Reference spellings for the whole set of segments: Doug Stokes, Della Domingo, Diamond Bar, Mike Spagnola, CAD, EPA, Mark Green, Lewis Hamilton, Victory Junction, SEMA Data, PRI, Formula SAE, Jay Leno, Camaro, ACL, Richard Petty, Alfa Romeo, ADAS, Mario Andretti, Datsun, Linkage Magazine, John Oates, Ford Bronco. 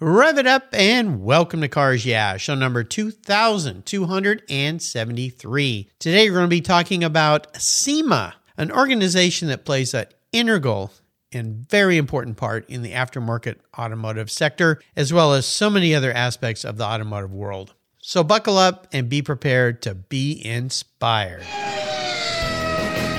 Rev it up and welcome to Cars Yeah, show number 2273. Today we're going to be talking about SEMA, an organization that plays an integral and very important part in the aftermarket automotive sector, as well as so many other aspects of the automotive world. So buckle up and be prepared to be inspired.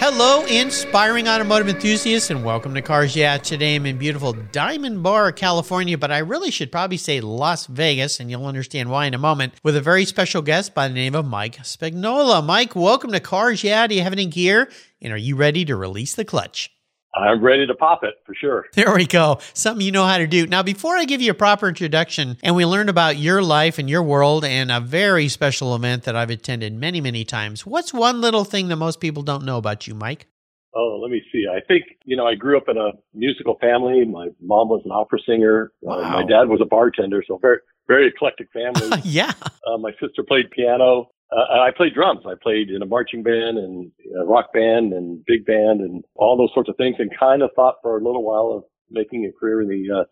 Hello, inspiring automotive enthusiasts, and welcome to Cars Yeah! Today I'm in beautiful Diamond Bar, California, but I really should probably say Las Vegas, and you'll understand why in a moment, with a very special guest by the name of Mike Spagnola. Mike, welcome to Cars Yeah! Do you have any gear, and are you ready to release the clutch? I'm ready to pop it, for sure. There we go. Something you know how to do. Now, before I give you a proper introduction, and we learned about your life and your world and a very special event that I've attended many, many times, what's one little thing that most people don't know about you, Mike? Oh, let me see. I think, I grew up in a musical family. My mom was an opera singer. Wow. My dad was a bartender, so very, very eclectic family. Yeah. My sister played piano. I played drums. I played in a marching band and a rock band and big band and all those sorts of things, and kind of thought for a little while of making a career in the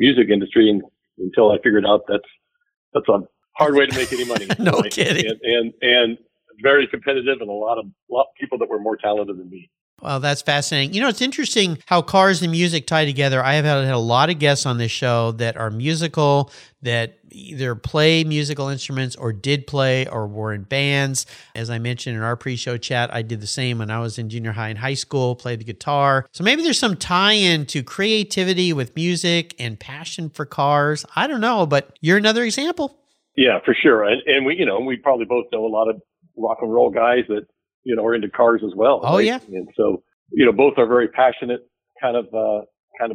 music industry, and until I figured out that's a hard way to make any money. No kidding. And very competitive, and a lot of people that were more talented than me. Well, that's fascinating. It's interesting how cars and music tie together. I have had a lot of guests on this show that are musical, that either play musical instruments or did play or were in bands. As I mentioned in our pre-show chat, I did the same when I was in junior high and high school, played the guitar. So maybe there's some tie-in to creativity with music and passion for cars. I don't know, but you're another example. Yeah, for sure. And we probably both know a lot of rock and roll guys that are into cars as well. Oh, right? Yeah. And so, both are very passionate kind of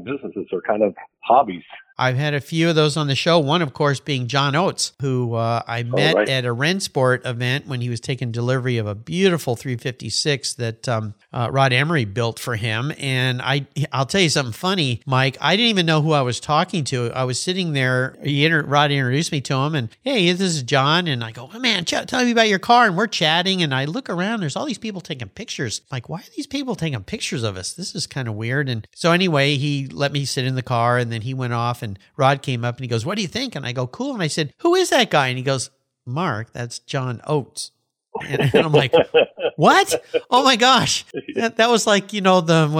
businesses or kind of hobbies. I've had a few of those on the show. One, of course, being John Oates, who I met at a Rensport event when he was taking delivery of a beautiful 356 that Rod Emery built for him. And I'll tell you something funny, Mike. I didn't even know who I was talking to. I was sitting there. Rod introduced me to him, and hey, this is John. And I go, oh, man, tell me about your car. And we're chatting, and I look around. There's all these people taking pictures. Like, why are these people taking pictures of us? This is kind of weird. And so anyway, he let me sit in the car, and then he went off. And Rod came up and he goes, what do you think? And I go, cool. And I said, who is that guy? And he goes, Mark, that's John Oates. And I'm like, what? Oh my gosh. That was like, when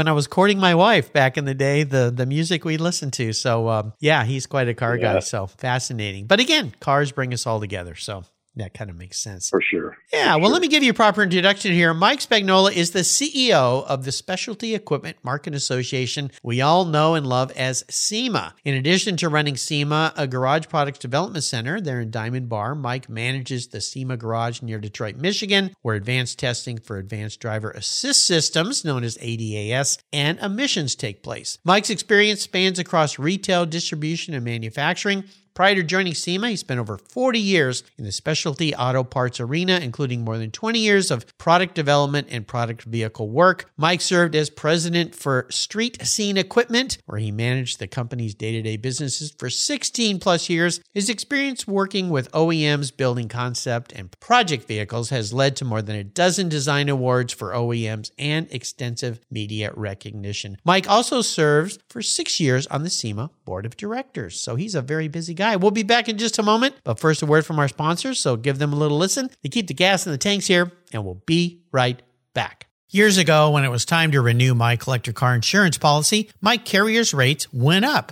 I was courting my wife back in the day, the music we listened to. So he's quite a car guy. So fascinating. But again, cars bring us all together. So that kind of makes sense. For sure. Yeah. Well, let me give you a proper introduction here. Mike Spagnola is the CEO of the Specialty Equipment Market Association we all know and love as SEMA. In addition to running SEMA, a garage products development center there in Diamond Bar, Mike manages the SEMA Garage near Detroit, Michigan, where advanced testing for advanced driver assist systems, known as ADAS, and emissions take place. Mike's experience spans across retail, distribution, and manufacturing. Prior to joining SEMA, he spent over 40 years in the specialty auto parts arena, including more than 20 years of product development and product vehicle work. Mike served as president for Street Scene Equipment, where he managed the company's day-to-day businesses for 16 plus years. His experience working with OEMs building concept and project vehicles has led to more than a dozen design awards for OEMs and extensive media recognition. Mike also serves for 6 years on the SEMA Board of Directors, so he's a very busy guy. We'll be back in just a moment, but first a word from our sponsors, so give them a little listen. They keep the gas in the tanks here, and we'll be right back. Years ago, when it was time to renew my collector car insurance policy, my carrier's rates went up.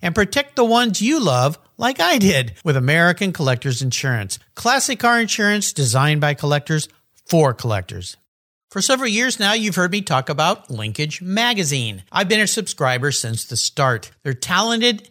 And protect the ones you love like I did with American Collectors Insurance. Classic car insurance designed by collectors for collectors. For several years now, you've heard me talk about Linkage Magazine. I've been a subscriber since the start. Their talented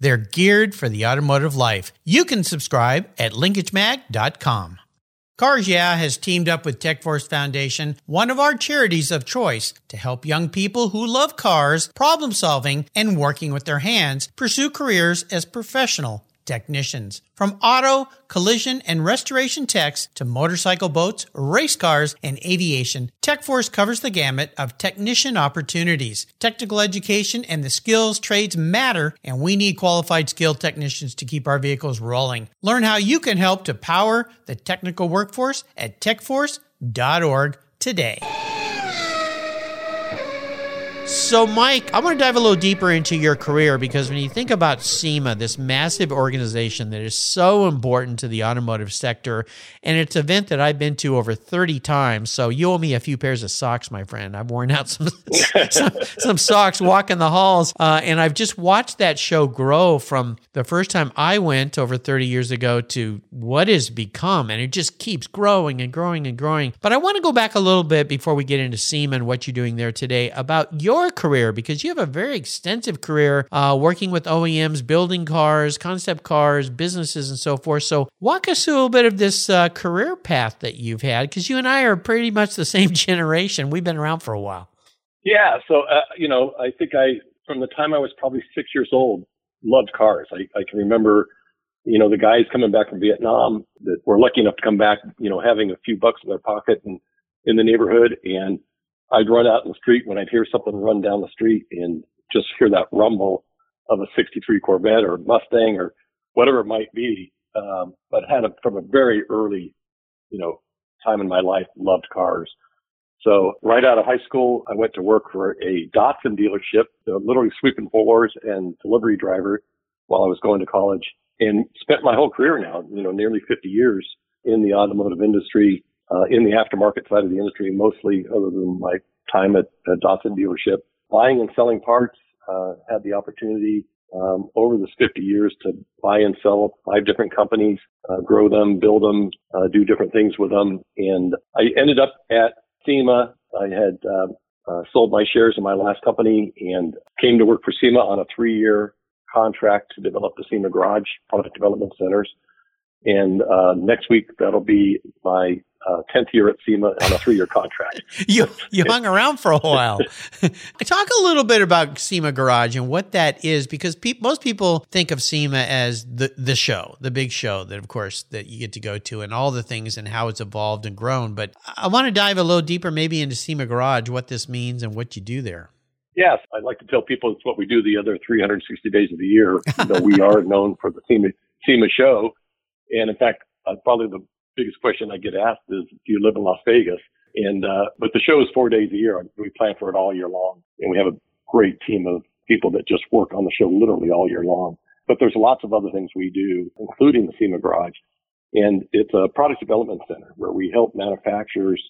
They're geared for the automotive life. You can subscribe at linkagemag.com. Cars Yeah! has teamed up with TechForce Foundation, one of our charities of choice, to help young people who love cars, problem solving, and working with their hands pursue careers as professional technicians. From auto, collision, and restoration techs to motorcycle boats, race cars, and aviation, TechForce covers the gamut of technician opportunities. Technical education and the skills trades matter, and we need qualified skilled technicians to keep our vehicles rolling. Learn how you can help to power the technical workforce at techforce.org today. So, Mike, I want to dive a little deeper into your career, because when you think about SEMA, this massive organization that is so important to the automotive sector, and it's an event that I've been to over 30 times, so you owe me a few pairs of socks, my friend. I've worn out some some socks walking the halls, and I've just watched that show grow from the first time I went over 30 years ago to what has become, and it just keeps growing and growing and growing. But I want to go back a little bit before we get into SEMA and what you're doing there today about your career, because you have a very extensive career working with OEMs, building cars, concept cars, businesses, and so forth. So walk us through a little bit of this career path that you've had, because you and I are pretty much the same generation. We've been around for a while. Yeah. So, I think from the time I was probably 6 years old, loved cars. I can remember, the guys coming back from Vietnam that were lucky enough to come back, having a few bucks in their pocket and in the neighborhood, and I'd run out in the street when I'd hear something run down the street and just hear that rumble of a 63 Corvette or Mustang or whatever it might be. But from a very early, time in my life, loved cars. So right out of high school, I went to work for a Datsun dealership, literally sweeping floors and delivery driver while I was going to college, and spent my whole career now, nearly 50 years in the automotive industry. In the aftermarket side of the industry, mostly, other than my time at a Datsun dealership, buying and selling parts. Had the opportunity over this 50 years to buy and sell 5 different companies, grow them, build them, do different things with them. And I ended up at SEMA. I had sold my shares in my last company and came to work for SEMA on a 3-year contract to develop the SEMA Garage product development centers. And next week, that'll be my 10th year at SEMA on a 3-year contract. you hung around for a while. Talk a little bit about SEMA Garage and what that is, because most people think of SEMA as the show, the big show that, of course, that you get to go to, and all the things and how it's evolved and grown. But I want to dive a little deeper maybe into SEMA Garage, what this means and what you do there. Yes, I'd like to tell people it's what we do the other 360 days of the year. We are known for the SEMA show. And in fact, probably the biggest question I get asked is, do you live in Las Vegas? And, but the show is 4 days a year. We plan for it all year long. And we have a great team of people that just work on the show literally all year long. But there's lots of other things we do, including the SEMA Garage. And it's a product development center where we help manufacturers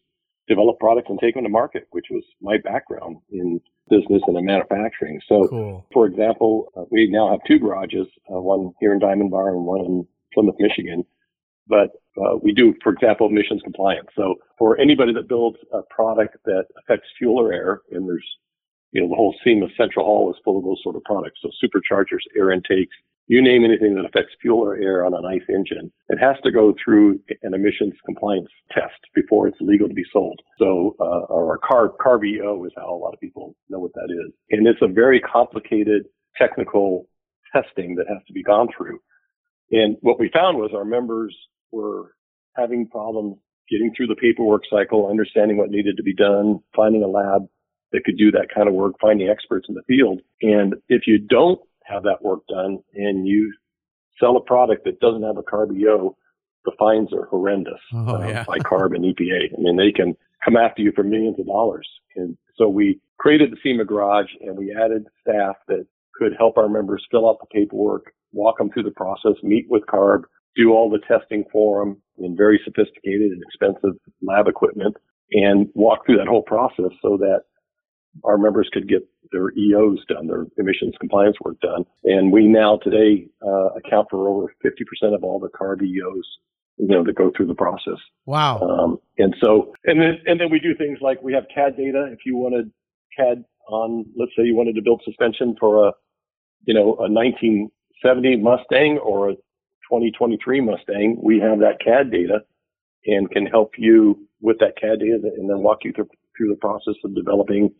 develop products and take them to market, which was my background in business and in manufacturing. So, cool. For example, we now have 2 garages, one here in Diamond Bar and one in Plymouth, Michigan. But we do, for example, emissions compliance. So for anybody that builds a product that affects fuel or air, and there's you know, the whole SEMA central hall is full of those sort of products. So superchargers, air intakes, you name anything that affects fuel or air on an ICE engine, it has to go through an emissions compliance test before it's legal to be sold. So, or a CARB EO is how a lot of people know what that is. And it's a very complicated technical testing that has to be gone through. And what we found was our members were having problems getting through the paperwork cycle, understanding what needed to be done, finding a lab that could do that kind of work, finding experts in the field. And if you don't have that work done and you sell a product that doesn't have a CARB EO, the fines are horrendous by CARB and EPA. I mean, they can come after you for millions of dollars. And so we created the SEMA Garage and we added staff that could help our members fill out the paperwork, walk them through the process, meet with CARB, do all the testing for them in very sophisticated and expensive lab equipment, and walk through that whole process so that our members could get their EOs done, their emissions compliance work done. And we now today account for over 50% of all the CARB EOs, you know, that go through the process. Wow. And then we do things like we have CAD data. If you wanted CAD on, let's say you wanted to build suspension for a 1970 Mustang or a 2023 Mustang, we have that CAD data and can help you with that CAD data and then walk you through the process of developing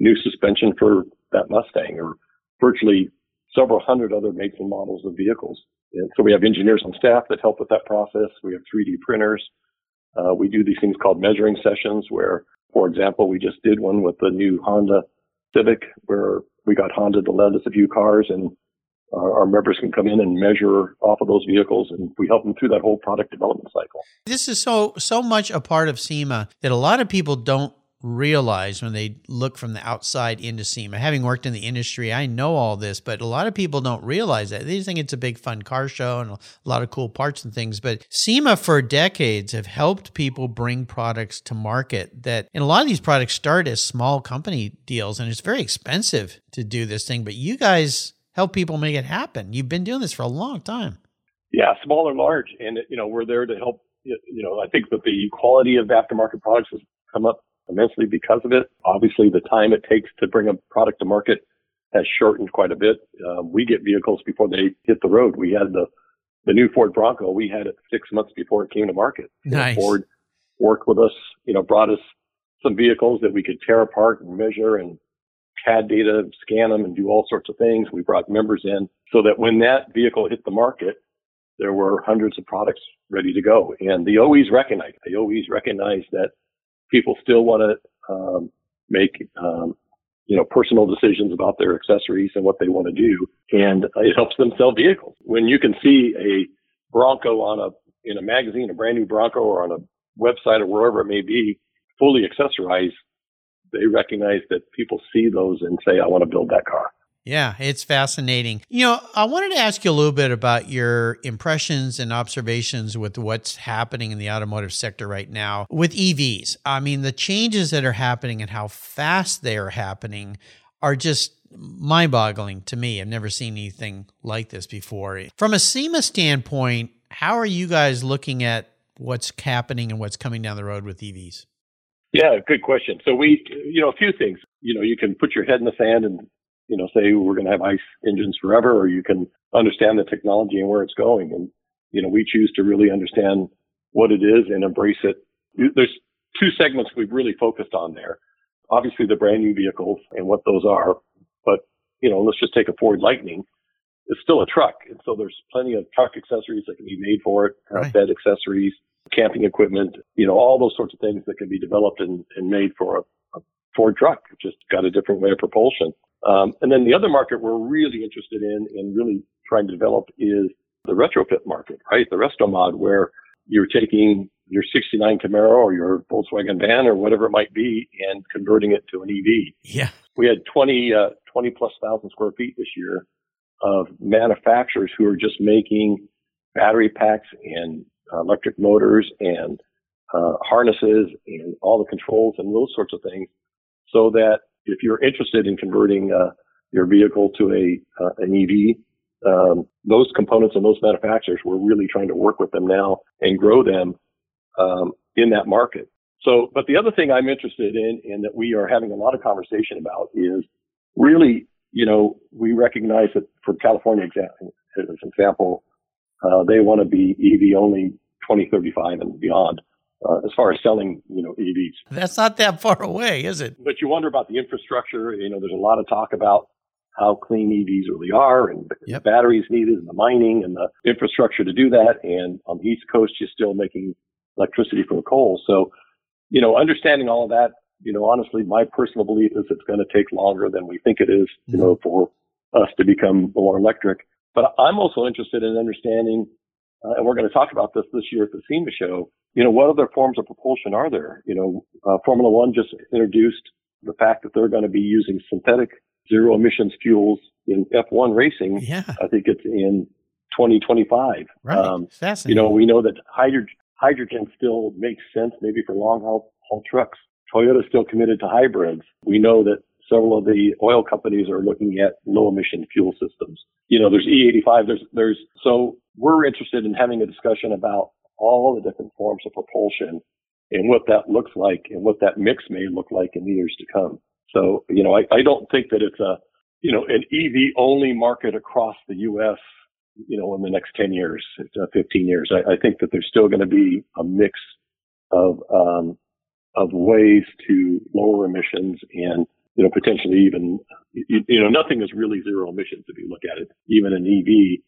new suspension for that Mustang or virtually several hundred other makes and models of vehicles. And so we have engineers on staff that help with that process. We have 3D printers. We do these things called measuring sessions where, for example, we just did one with the new Honda Civic where we got Honda to lend us a few cars, and our members can come in and measure off of those vehicles, and we help them through that whole product development cycle. This is so much a part of SEMA that a lot of people don't realize when they look from the outside into SEMA. Having worked in the industry, I know all this, but a lot of people don't realize that. They just think it's a big fun car show and a lot of cool parts and things, but SEMA for decades have helped people bring products to market that, and a lot of these products start as small company deals, and it's very expensive to do this thing, but you guys help people make it happen. You've been doing this for a long time. Yeah, small or large, and we're there to help. I think that the quality of aftermarket products has come up immensely because of it. Obviously, the time it takes to bring a product to market has shortened quite a bit. We get vehicles before they hit the road. We had the new Ford Bronco. We had it 6 months before it came to market. Nice. Ford worked with us, brought us some vehicles that we could tear apart and measure and CAD data, scan them, and do all sorts of things. We brought members in so that when that vehicle hit the market, there were hundreds of products ready to go. And the OEs recognize it. The OEs recognize that people still want to make, personal decisions about their accessories and what they want to do. And it helps them sell vehicles. When you can see a Bronco in a magazine, a brand new Bronco, or on a website or wherever it may be, fully accessorized, they recognize that people see those and say, I want to build that car. Yeah, it's fascinating. I wanted to ask you a little bit about your impressions and observations with what's happening in the automotive sector right now with EVs. I mean, the changes that are happening and how fast they are happening are just mind-boggling to me. I've never seen anything like this before. From a SEMA standpoint, how are you guys looking at what's happening and what's coming down the road with EVs? Yeah, good question. So we, a few things, you can put your head in the sand and, say we're going to have ICE engines forever, or you can understand the technology and where it's going. And, we choose to really understand what it is and embrace it. There's two segments we've really focused on there. Obviously the brand new vehicles and what those are, but, let's just take a Ford Lightning. It's still a truck. And so there's plenty of truck accessories that can be made for it, right. Bed accessories, camping equipment, all those sorts of things that can be developed and made for a Ford truck. It's just got a different way of propulsion. And then the other market we're really interested in and really trying to develop is the retrofit market, right? The resto-mod, where you're taking your 69 Camaro or your Volkswagen van or whatever it might be and converting it to an EV. Yeah. We had 20 plus thousand square feet this year of manufacturers who are just making battery packs and electric motors and harnesses and all the controls and those sorts of things, so that if you're interested in converting your vehicle to an EV, those components and those manufacturers, we're really trying to work with them now and grow them in that market. So, but the other thing I'm interested in and that we are having a lot of conversation about is really, you know, we recognize that for California, as an example, they want to be EV only 2035 and beyond as far as selling, you know, EVs. That's not that far away, is it? But you wonder about the infrastructure. You know, there's a lot of talk about how clean EVs really are and the batteries needed and the mining and the infrastructure to do that. And on the East Coast, you're still making electricity from coal. So, you know, understanding all of that, you know, honestly, my personal belief is it's going to take longer than we think it is, you know, for us to become more electric. But I'm also interested in understanding, and we're going to talk about this year at the SEMA show, you know, what other forms of propulsion are there? You know, Formula One just introduced the fact that they're going to be using synthetic zero emissions fuels in F1 racing. Yeah. I think it's in 2025. Right. You know, we know that hydrogen still makes sense maybe for long haul trucks. Toyota's still committed to hybrids. We know that several of the oil companies are looking at low emission fuel systems. You know, there's E85, there's so we're interested in having a discussion about all the different forms of propulsion and what that looks like and what that mix may look like in the years to come. So, you know, I don't think that it's a, you know, an EV only market across the US, you know, in the next 10 years, 15 years. I think that there's still going to be a mix of ways to lower emissions and, you know, potentially even, you know, nothing is really zero emissions if you look at it. Even an EV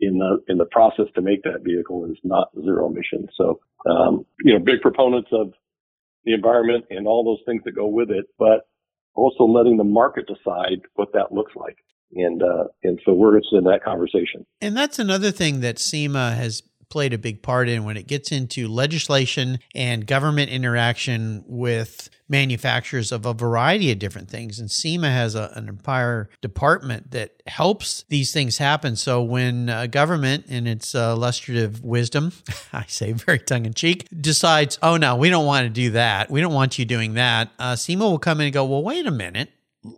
in the process to make that vehicle is not zero emissions. So, you know, big proponents of the environment and all those things that go with it, but also letting the market decide what that looks like. And so we're interested in that conversation. And that's another thing that SEMA has played a big part in when it gets into legislation and government interaction with manufacturers of a variety of different things. And SEMA has an entire department that helps these things happen. So when a government, in its illustrative wisdom, I say very tongue-in-cheek, decides, oh, no, we don't want to do that. We don't want you doing that. SEMA will come in and go, well, wait a minute.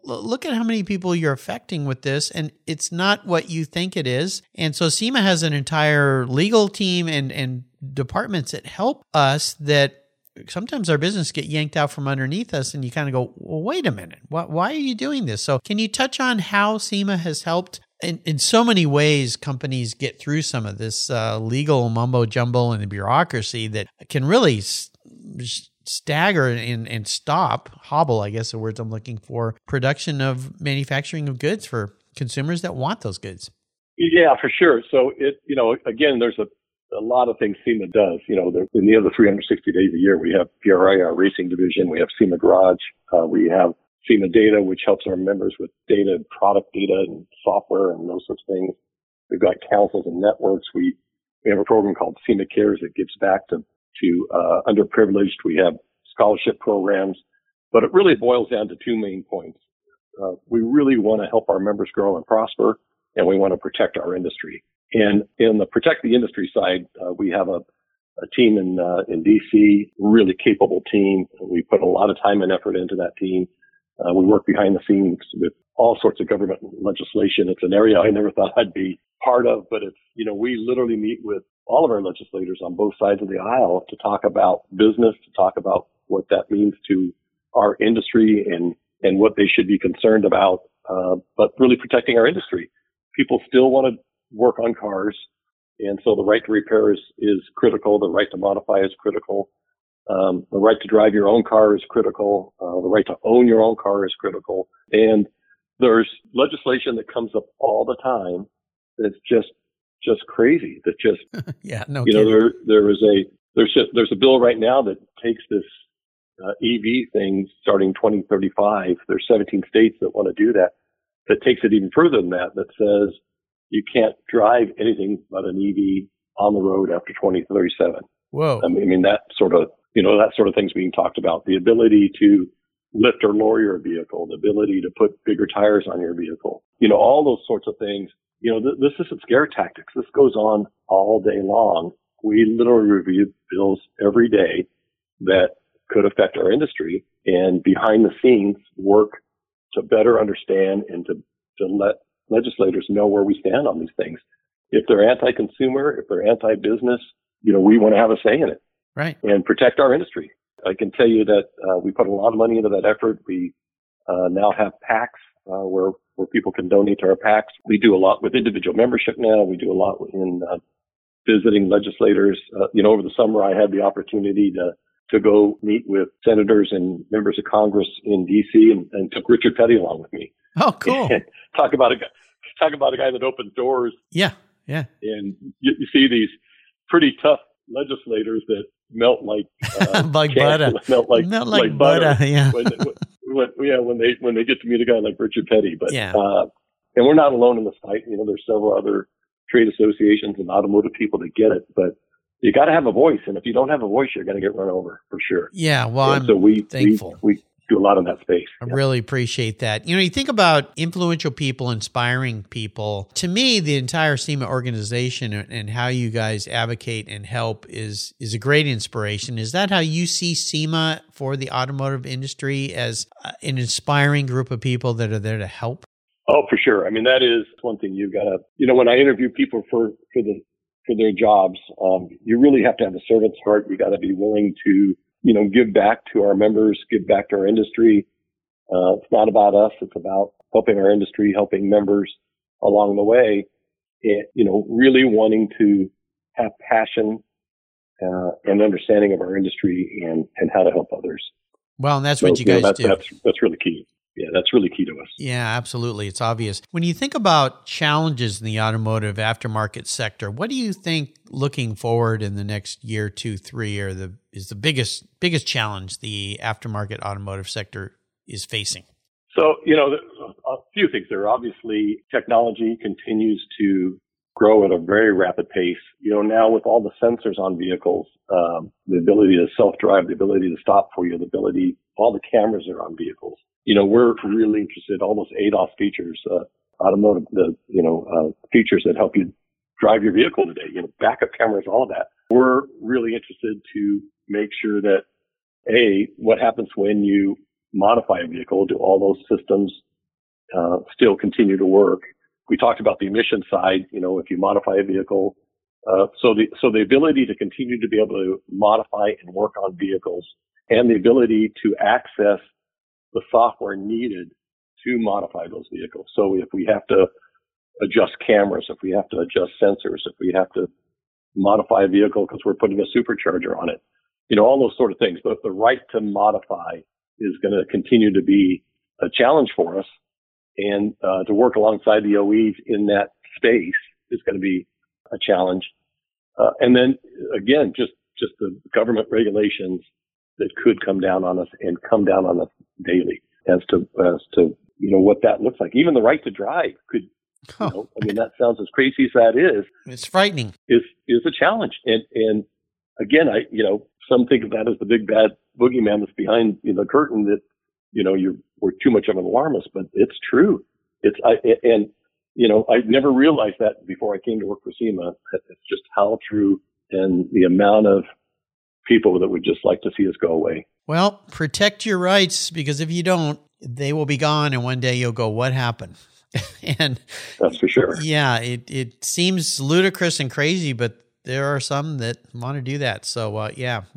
Look at how many people you're affecting with this, and it's not what you think it is. And so SEMA has an entire legal team and departments that help us that sometimes our business get yanked out from underneath us, and you kind of go, well, wait a minute, why are you doing this? So can you touch on how SEMA has helped in so many ways companies get through some of this legal mumbo-jumbo and the bureaucracy that can really stagger and hobble, I guess the words I'm looking for, production of manufacturing of goods for consumers that want those goods? Yeah, for sure. So it, you know, again, there's a lot of things SEMA does. You know, in the other 360 days a year, we have PRI, our racing division. We have SEMA Garage. We have SEMA Data, which helps our members with data and product data and software and those sorts of things. We've got councils and networks. We have a program called SEMA Cares that gives back to underprivileged. We have scholarship programs, but it really boils down to two main points. We really want to help our members grow and prosper, and we want to protect our industry. And in the protect the industry side, we have a team in DC, really capable team. We put a lot of time and effort into that team. We work behind the scenes with all sorts of government legislation. It's an area I never thought I'd be part of, but it's, you know, we literally meet with all of our legislators on both sides of the aisle to talk about business, to talk about what that means to our industry and what they should be concerned about, but really protecting our industry. People still want to work on cars, and so the right to repair is critical. The right to modify is critical. The right to drive your own car is critical. The right to own your own car is critical. And there's legislation that comes up all the time that's just crazy. That just, yeah, no kidding. You know, there's a bill right now that takes this EV thing starting 2035. There's 17 states that want to do that. That takes it even further than that. That says you can't drive anything but an EV on the road after 2037. Whoa. I mean, that sort of, you know, that sort of thing's being talked about. The ability to lift or lower your vehicle, the ability to put bigger tires on your vehicle, you know, all those sorts of things. You know, this isn't scare tactics. This goes on all day long. We literally review bills every day that could affect our industry, and behind the scenes work to better understand and to let legislators know where we stand on these things. If they're anti-consumer, if they're anti-business, you know, we want to have a say in it. Right. And protect our industry. I can tell you that we put a lot of money into that effort. We now have packs where people can donate to our packs. We do a lot with individual membership now. We do a lot in visiting legislators. Over the summer, I had the opportunity to go meet with senators and members of Congress in D.C. and took Richard Petty along with me. Oh, cool. And talk about a guy that opens doors. Yeah, yeah. And you see these pretty tough legislators that melt like like butter. Melt like butter. Yeah. when they get to meet a guy like Richard Petty. But yeah. And we're not alone in this fight. There's several other trade associations and automotive people that get it, but you got to have a voice, and if you don't have a voice, you're going to get run over for sure. Yeah, well, and I'm so thankful. We do a lot in that space. I really appreciate that. You think about influential people, inspiring people. To me, the entire SEMA organization and how you guys advocate and help is a great inspiration. Is that how you see SEMA for the automotive industry, as an inspiring group of people that are there to help? Oh, for sure. I mean, that is one thing you've got to, when I interview people for their jobs, you really have to have a servant's heart. You got to be willing to, give back to our members, give back to our industry. It's not about us. It's about helping our industry, helping members along the way, and, really wanting to have passion, and understanding of our industry and how to help others. Well, and that's what you guys do. That's really key. Yeah, that's really key to us. Yeah, absolutely. It's obvious. When you think about challenges in the automotive aftermarket sector, what do you think looking forward in the next year, two, 3 year is the biggest challenge the aftermarket automotive sector is facing? So, a few things there. Obviously, technology continues to grow at a very rapid pace. Now with all the sensors on vehicles, the ability to self-drive, the ability to stop for you, all the cameras are on vehicles. We're really interested, all those ADAS features, automotive, features that help you drive your vehicle today, backup cameras, all of that. We're really interested to make sure that, A, what happens when you modify a vehicle? Do all those systems, still continue to work? We talked about the emission side, if you modify a vehicle. So the ability to continue to be able to modify and work on vehicles, and the ability to access the software needed to modify those vehicles. So if we have to adjust cameras, if we have to adjust sensors, if we have to modify a vehicle because we're putting a supercharger on it, all those sort of things. But the right to modify is going to continue to be a challenge for us, and to work alongside the OEs in that space is going to be a challenge. And then again, just the government regulations that could come down on us and come down on us daily as to what that looks like. Even the right to drive could, that sounds as crazy as that is. It's frightening. Is a challenge. And again, some think of that as the big bad boogeyman that's behind the curtain that, we're too much of an alarmist, but it's true. I never realized that before I came to work for SEMA. It's just how true, and the amount of people that would just like to see us go away. Well, protect your rights, because if you don't, they will be gone, and one day you'll go, what happened? And that's for sure. Yeah, it seems ludicrous and crazy, but there are some that want to do that. So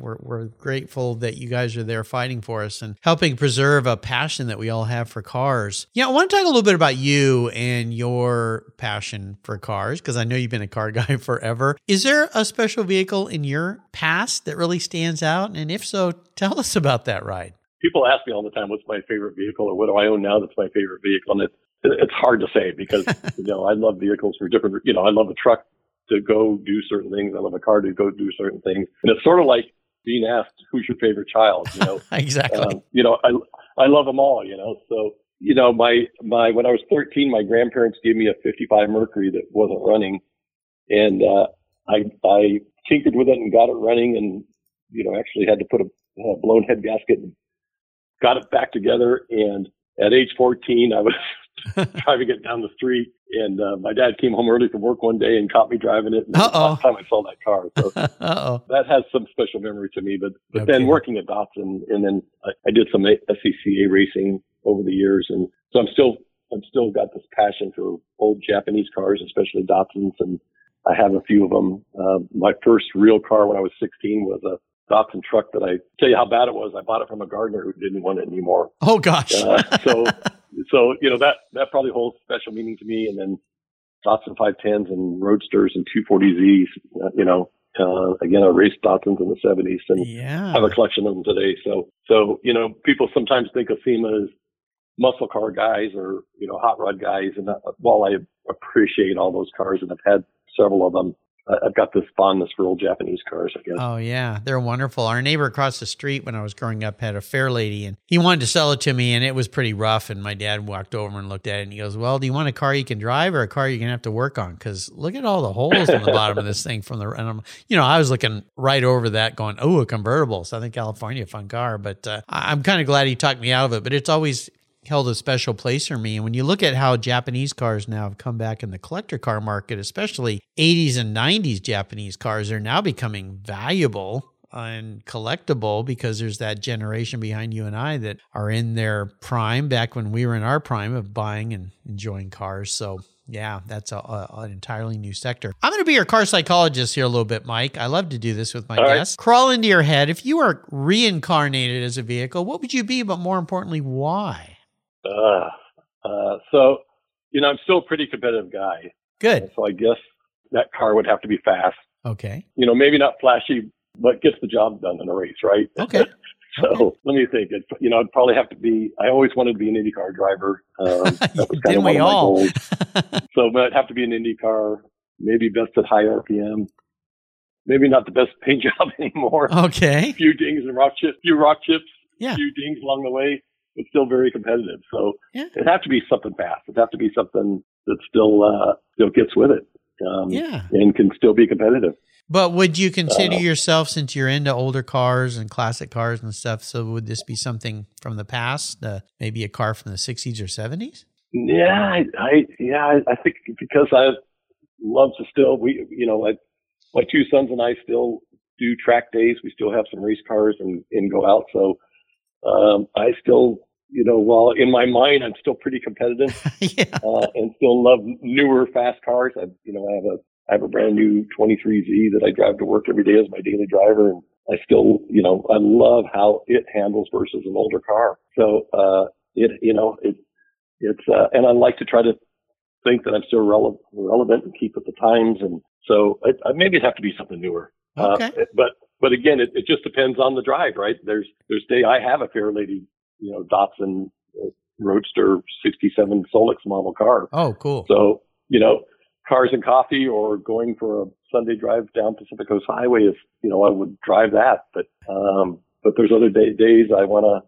we're grateful that you guys are there fighting for us and helping preserve a passion that we all have for cars. Yeah, I want to talk a little bit about you and your passion for cars, because I know you've been a car guy forever. Is there a special vehicle in your past that really stands out? And if so, tell us about that ride. People ask me all the time, what's my favorite vehicle, or what do I own now that's my favorite vehicle? And it's hard to say, because, I love vehicles for different, I love a truck to go do certain things. I love a car to go do certain things. And it's sort of like being asked, who's your favorite child? Exactly. I love them all, So, my when I was 13, my grandparents gave me a 55 Mercury that wasn't running. And I tinkered with it and got it running, and, actually had to put a blown head gasket and got it back together. And at age 14, I was driving it down the street, and my dad came home early from work one day and caught me driving it, and that's the last time I saw that car. So that has some special memory to me. But okay. Then working at Datsun, and then I did some SCCA racing over the years, and so I'm still got this passion for old Japanese cars, especially Datsuns, and I have a few of them. My first real car when I was 16 was a Datsun truck that I tell you how bad it was. I bought it from a gardener who didn't want it anymore. Oh gosh! So you know that probably holds special meaning to me. And then Datsun 510s and Roadsters and 240Zs. Again, I raced Datsuns in the 70s and have a collection of them today. So you know, people sometimes think of SEMA as muscle car guys or you know hot rod guys. And while I appreciate all those cars and I've had several of them, I've got this fondness for old Japanese cars, I guess. Oh, yeah. They're wonderful. Our neighbor across the street when I was growing up had a Fairlady, and he wanted to sell it to me, and it was pretty rough. And my dad walked over and looked at it, and he goes, well, do you want a car you can drive or a car you're going to have to work on? Because look at all the holes in the bottom of this thing. I was looking right over that going, oh, a convertible. Southern California, fun car. But I'm kind of glad he talked me out of it. But it's always held a special place for me. And when you look at how Japanese cars now have come back in the collector car market, especially 80s and 90s Japanese cars are now becoming valuable and collectible because there's that generation behind you and I that are in their prime back when we were in our prime of buying and enjoying cars. So yeah, that's an entirely new sector. I'm going to be your car psychologist here a little bit, Mike. I love to do this with my guests. Right. Crawl into your head. If you were reincarnated as a vehicle, what would you be, but more importantly, why? So, you know, I'm still a pretty competitive guy. Good. So I guess that car would have to be fast. Okay. You know, maybe not flashy, but gets the job done in a race, right? Okay. Let me think. You know, I'd probably have to be, I always wanted to be an IndyCar driver. That was kind of one of my goals. So, but I'd have to be an IndyCar, maybe best at high RPM. Maybe not the best paint job anymore. Okay. A few dings and rock chips. Yeah. A few dings along the way. It's still very competitive. So it'd have to be something fast. It'd have to be something that still gets with it and can still be competitive. But would you consider yourself, since you're into older cars and classic cars and stuff, so would this be something from the past, maybe a car from the 60s or 70s? Yeah, I think because I love to still, my two sons and I still do track days. We still have some race cars and go out. So I still, you know, while in my mind, I'm still pretty competitive and still love newer, fast cars. I have a brand new 23Z that I drive to work every day as my daily driver. And I still, you know, I love how it handles versus an older car. So, and I like to try to think that I'm still relevant and keep with the times. And so maybe it'd have to be something newer. Okay. But again, it just depends on the drive, right? There's day I have a Fairlady, you know, Datsun Roadster 67 Solix model car. Oh, cool. So, you know, cars and coffee or going for a Sunday drive down Pacific Coast Highway is, you know, I would drive that. But there's other days I want to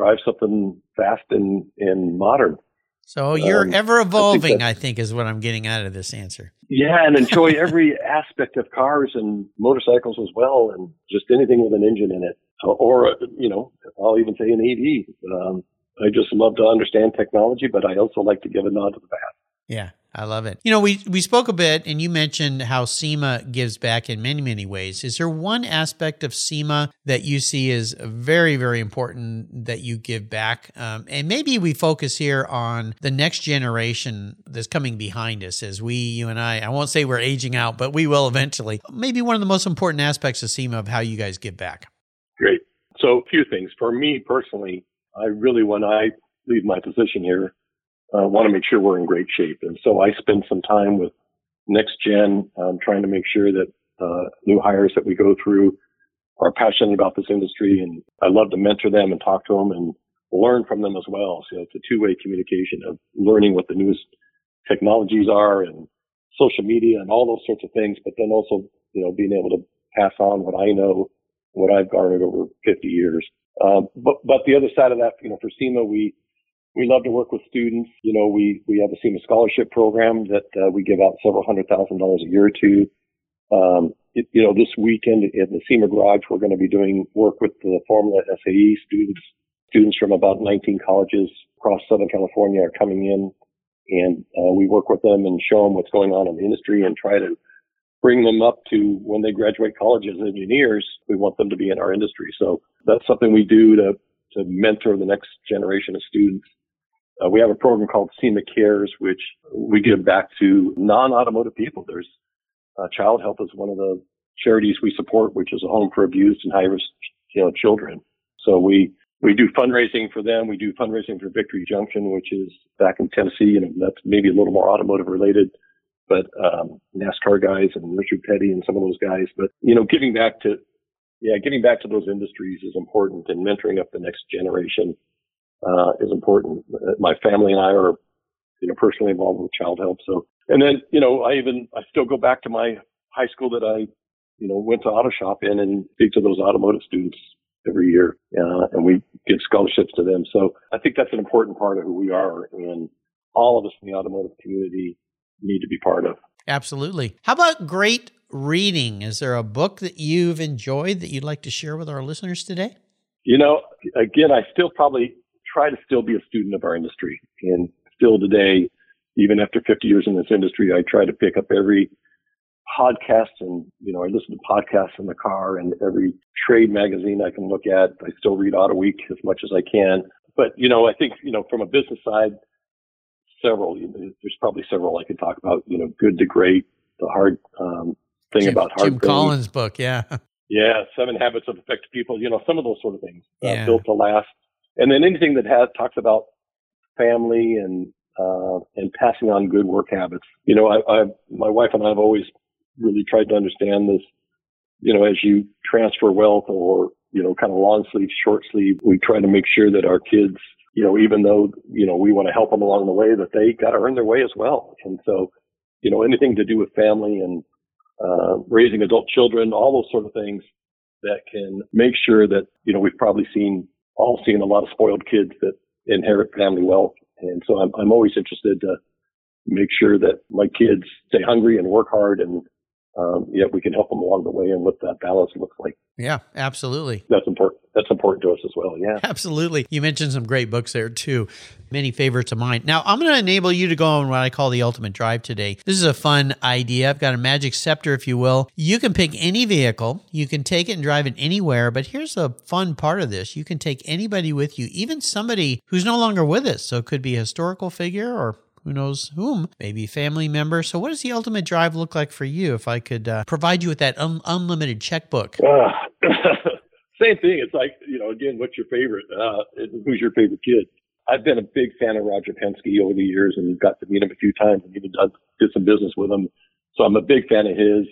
drive something fast and modern. So you're ever evolving, I think is what I'm getting out of this answer. Yeah, and enjoy every aspect of cars and motorcycles as well, and just anything with an engine in it. Or, you know, I'll even say an EV. I just love to understand technology, but I also like to give a nod to the past. Yeah, I love it. You know, we spoke a bit, and you mentioned how SEMA gives back in many, many ways. Is there one aspect of SEMA that you see is very, very important that you give back? And maybe we focus here on the next generation that's coming behind us as we, you and I won't say we're aging out, but we will eventually. Maybe one of the most important aspects of SEMA of how you guys give back. Great. So a few things. For me personally, I really, when I leave my position here, want to make sure we're in great shape. And so I spend some time with Next Gen, trying to make sure that new hires that we go through are passionate about this industry. And I love to mentor them and talk to them and learn from them as well. So it's a two-way communication of learning what the newest technologies are and social media and all those sorts of things, but then also, you know, being able to pass on what I know, what I've garnered over 50 years. But the other side of that, you know, for SEMA, we love to work with students. You know, we have a SEMA scholarship program that we give out several $100,000 a year to. You know, this weekend in the SEMA Garage, we're going to be doing work with the Formula SAE students from about 19 colleges across Southern California are coming in. And we work with them and show them what's going on in the industry and try to bring them up to when they graduate college as engineers. We want them to be in our industry. So that's something we do to mentor the next generation of students. We have a program called SEMA Cares, which we give back to non-automotive people. There's Child Help is one of the charities we support, which is a home for abused and high-risk children. So we do fundraising for them. We do fundraising for Victory Junction, which is back in Tennessee, and that's maybe a little more automotive related, but NASCAR guys and Richard Petty and some of those guys. But, you know, giving back to those industries is important, and mentoring up the next generation is important. My family and I are, you know, personally involved with Child Help. So, and then, you know, I still go back to my high school that I, you know, went to auto shop in and speak to those automotive students every year. And we give scholarships to them. So I think that's an important part of who we are, and all of us in the automotive community need to be part of. Absolutely. How about great reading? Is there a book that you've enjoyed that you'd like to share with our listeners today? You know, again, I still probably try to still be a student of our industry. And still today, even after 50 years in this industry, I try to pick up every podcast, and, you know, I listen to podcasts in the car, and every trade magazine I can look at. I still read Auto Week as much as I can. But, you know, I think, you know, from a business side, there's probably several I could talk about, you know, Good to Great, the hard thing about hard Jim things. Collins' book, yeah. Yeah, 7 Habits of Effective People, you know, some of those sort of things, Built to Last. And then anything that talks about family and passing on good work habits. You know, my wife and I have always really tried to understand this, you know, as you transfer wealth, or, you know, kind of long sleeve, short sleeve, we try to make sure that our kids, you know, even though, you know, we want to help them along the way, that they got to earn their way as well. And so, you know, anything to do with family and raising adult children, all those sort of things that can make sure that, you know, we've probably seen a lot of spoiled kids that inherit family wealth. And so I'm always interested to make sure that my kids stay hungry and work hard, and yet we can help them along the way, and what that balance looks like. Yeah, absolutely. That's important to us as well. Yeah, absolutely. You mentioned some great books there too. Many favorites of mine. Now I'm going to enable you to go on what I call the ultimate drive today. This is a fun idea. I've got a magic scepter, if you will. You can pick any vehicle. You can take it and drive it anywhere. But here's the fun part of this. You can take anybody with you, even somebody who's no longer with us. So it could be a historical figure, or who knows whom, maybe family member. So what does the ultimate drive look like for you, if I could provide you with that unlimited checkbook? Same thing. It's like, you know, again, what's your favorite? Who's your favorite kid? I've been a big fan of Roger Penske over the years, and got to meet him a few times, and even did some business with him. So I'm a big fan of his.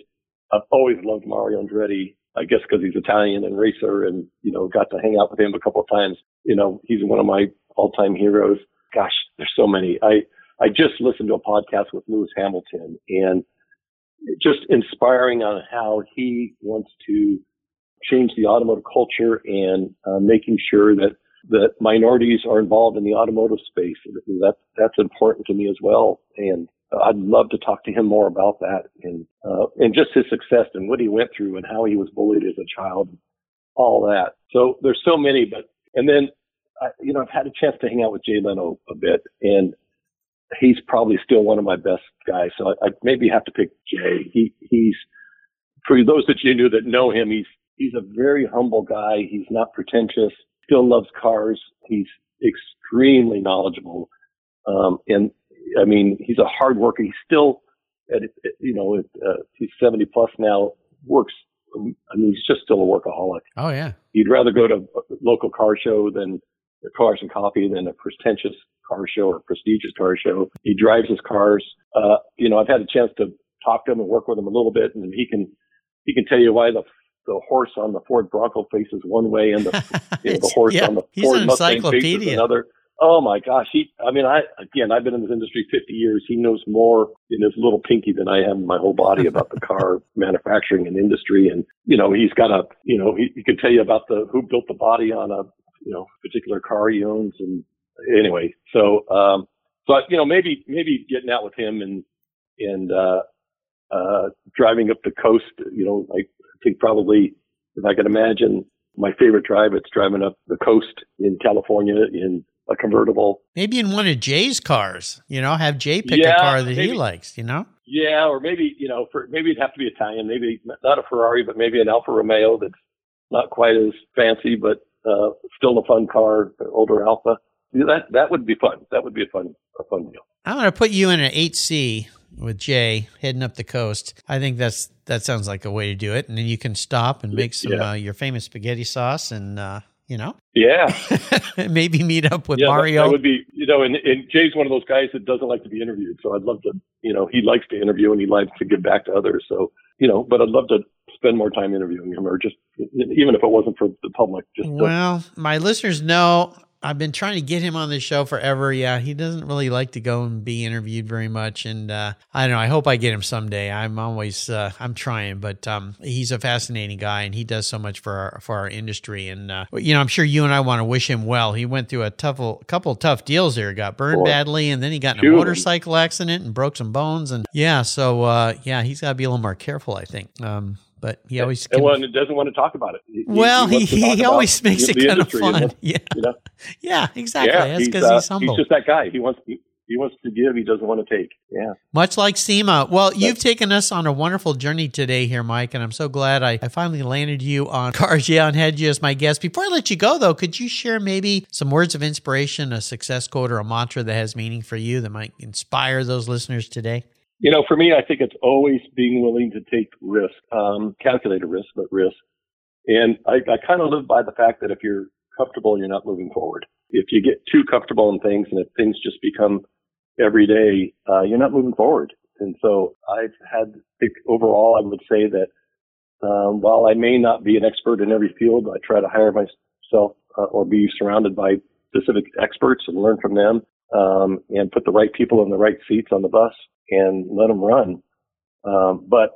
I've always loved Mario Andretti, I guess because he's Italian and racer, and, you know, got to hang out with him a couple of times. You know, he's one of my all-time heroes. Gosh, there's so many. I just listened to a podcast with Lewis Hamilton, and just inspiring on how he wants to change the automotive culture, and making sure that minorities are involved in the automotive space. That's important to me as well. And I'd love to talk to him more about that, and just his success and what he went through, and how he was bullied as a child, all that. So there's so many, and then I've had a chance to hang out with Jay Leno a bit, and he's probably still one of my best guys. So I maybe have to pick Jay. He's, for those that you knew that know him, he's a very humble guy. He's not pretentious, still loves cars. He's extremely knowledgeable. And I mean, he's a hard worker. He's still, he's 70 plus now, works. I mean, he's just still a workaholic. Oh yeah. He'd rather go to a local car show than Cars and Coffee than a pretentious car show or prestigious car show. He drives his cars. I've had a chance to talk to him and work with him a little bit, and he can tell you why the horse on the Ford Bronco faces one way, and the horse on the Ford Mustang faces another. Oh my gosh! I've been in this industry 50 years. He knows more in his little pinky than I have in my whole body about the car manufacturing and industry. And you know, he's got he can tell you about who built the body on a particular car he owns. And anyway, so you know, maybe getting out with him and driving up the coast, you know, I think probably, if I could imagine my favorite drive, it's driving up the coast in California in a convertible. Maybe in one of Jay's cars, you know, have Jay pick a car that he likes, you know? Yeah. Or maybe, you know, maybe it'd have to be Italian, maybe not a Ferrari, but maybe an Alfa Romeo that's not quite as fancy, but still a fun car, older Alfa. That would be fun. That would be a fun deal. I'm going to put you in an 8C with Jay heading up the coast. I think that sounds like a way to do it. And then you can stop and make some your famous spaghetti sauce and, maybe meet up with Mario. That would be, and Jay's one of those guys that doesn't like to be interviewed. So I'd love to, he likes to interview and he likes to give back to others. So, but I'd love to spend more time interviewing him, or just, even if it wasn't for the public. My listeners know I've been trying to get him on this show forever. Yeah, he doesn't really like to go and be interviewed very much. And I don't know, I hope I get him someday. I'm always, I'm trying, but he's a fascinating guy and he does so much for our industry. And, I'm sure you and I want to wish him well. He went through a couple tough deals there, got burned badly, and then he got in a motorcycle accident and broke some bones. And so he's got to be a little more careful, I think. But he always doesn't want to talk about it. He always makes it kind of fun. Yeah, exactly. That's because he's humble. He's just that guy. He wants to give. He doesn't want to take. Yeah. Much like SEMA. Well, you've taken us on a wonderful journey today here, Mike, and I'm so glad I finally landed you on Cars Yeah and had you as my guest. Before I let you go, though, could you share maybe some words of inspiration, a success quote, or a mantra that has meaning for you that might inspire those listeners today? For me, I think it's always being willing to take risk, calculated risk, but risk. And I kind of live by the fact that if you're comfortable, you're not moving forward. If you get too comfortable in things and if things just become every day, you're not moving forward. And so overall, I would say that while I may not be an expert in every field, I try to hire myself or be surrounded by specific experts and learn from them and put the right people in the right seats on the bus and let them run. But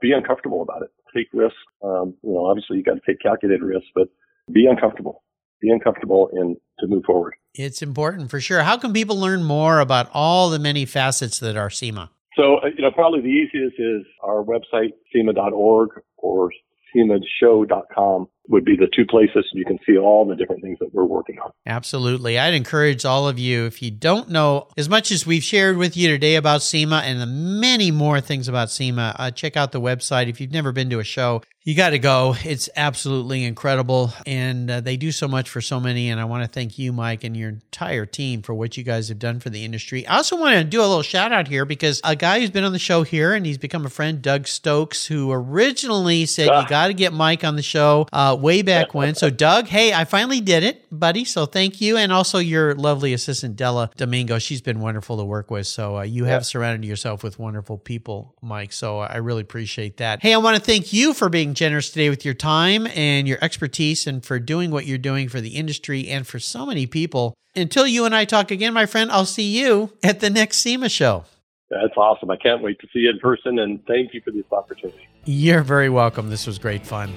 be uncomfortable about it. Take risks. Obviously you got to take calculated risks, but be uncomfortable. Be uncomfortable and to move forward. It's important for sure. How can people learn more about all the many facets that are SEMA? So, probably the easiest is our website, SEMA.org or semashow.com would be the two places you can see all the different things that we're working on. Absolutely. I'd encourage all of you, if you don't know as much as we've shared with you today about SEMA and the many more things about SEMA, check out the website. If you've never been to a show, you got to go. It's absolutely incredible. And they do so much for so many. And I want to thank you, Mike, and your entire team for what you guys have done for the industry. I also want to do a little shout out here because a guy who's been on the show here and he's become a friend, Doug Stokes, who originally said, you got to get Mike on the show. Way back when. So Doug, hey, I finally did it, buddy. So thank you. And also your lovely assistant, Della Domingo. She's been wonderful to work with. So you have surrounded yourself with wonderful people, Mike. So I really appreciate that. Hey, I want to thank you for being generous today with your time and your expertise and for doing what you're doing for the industry and for so many people. Until you and I talk again, my friend, I'll see you at the next SEMA show. That's awesome. I can't wait to see you in person. And thank you for this opportunity. You're very welcome. This was great fun.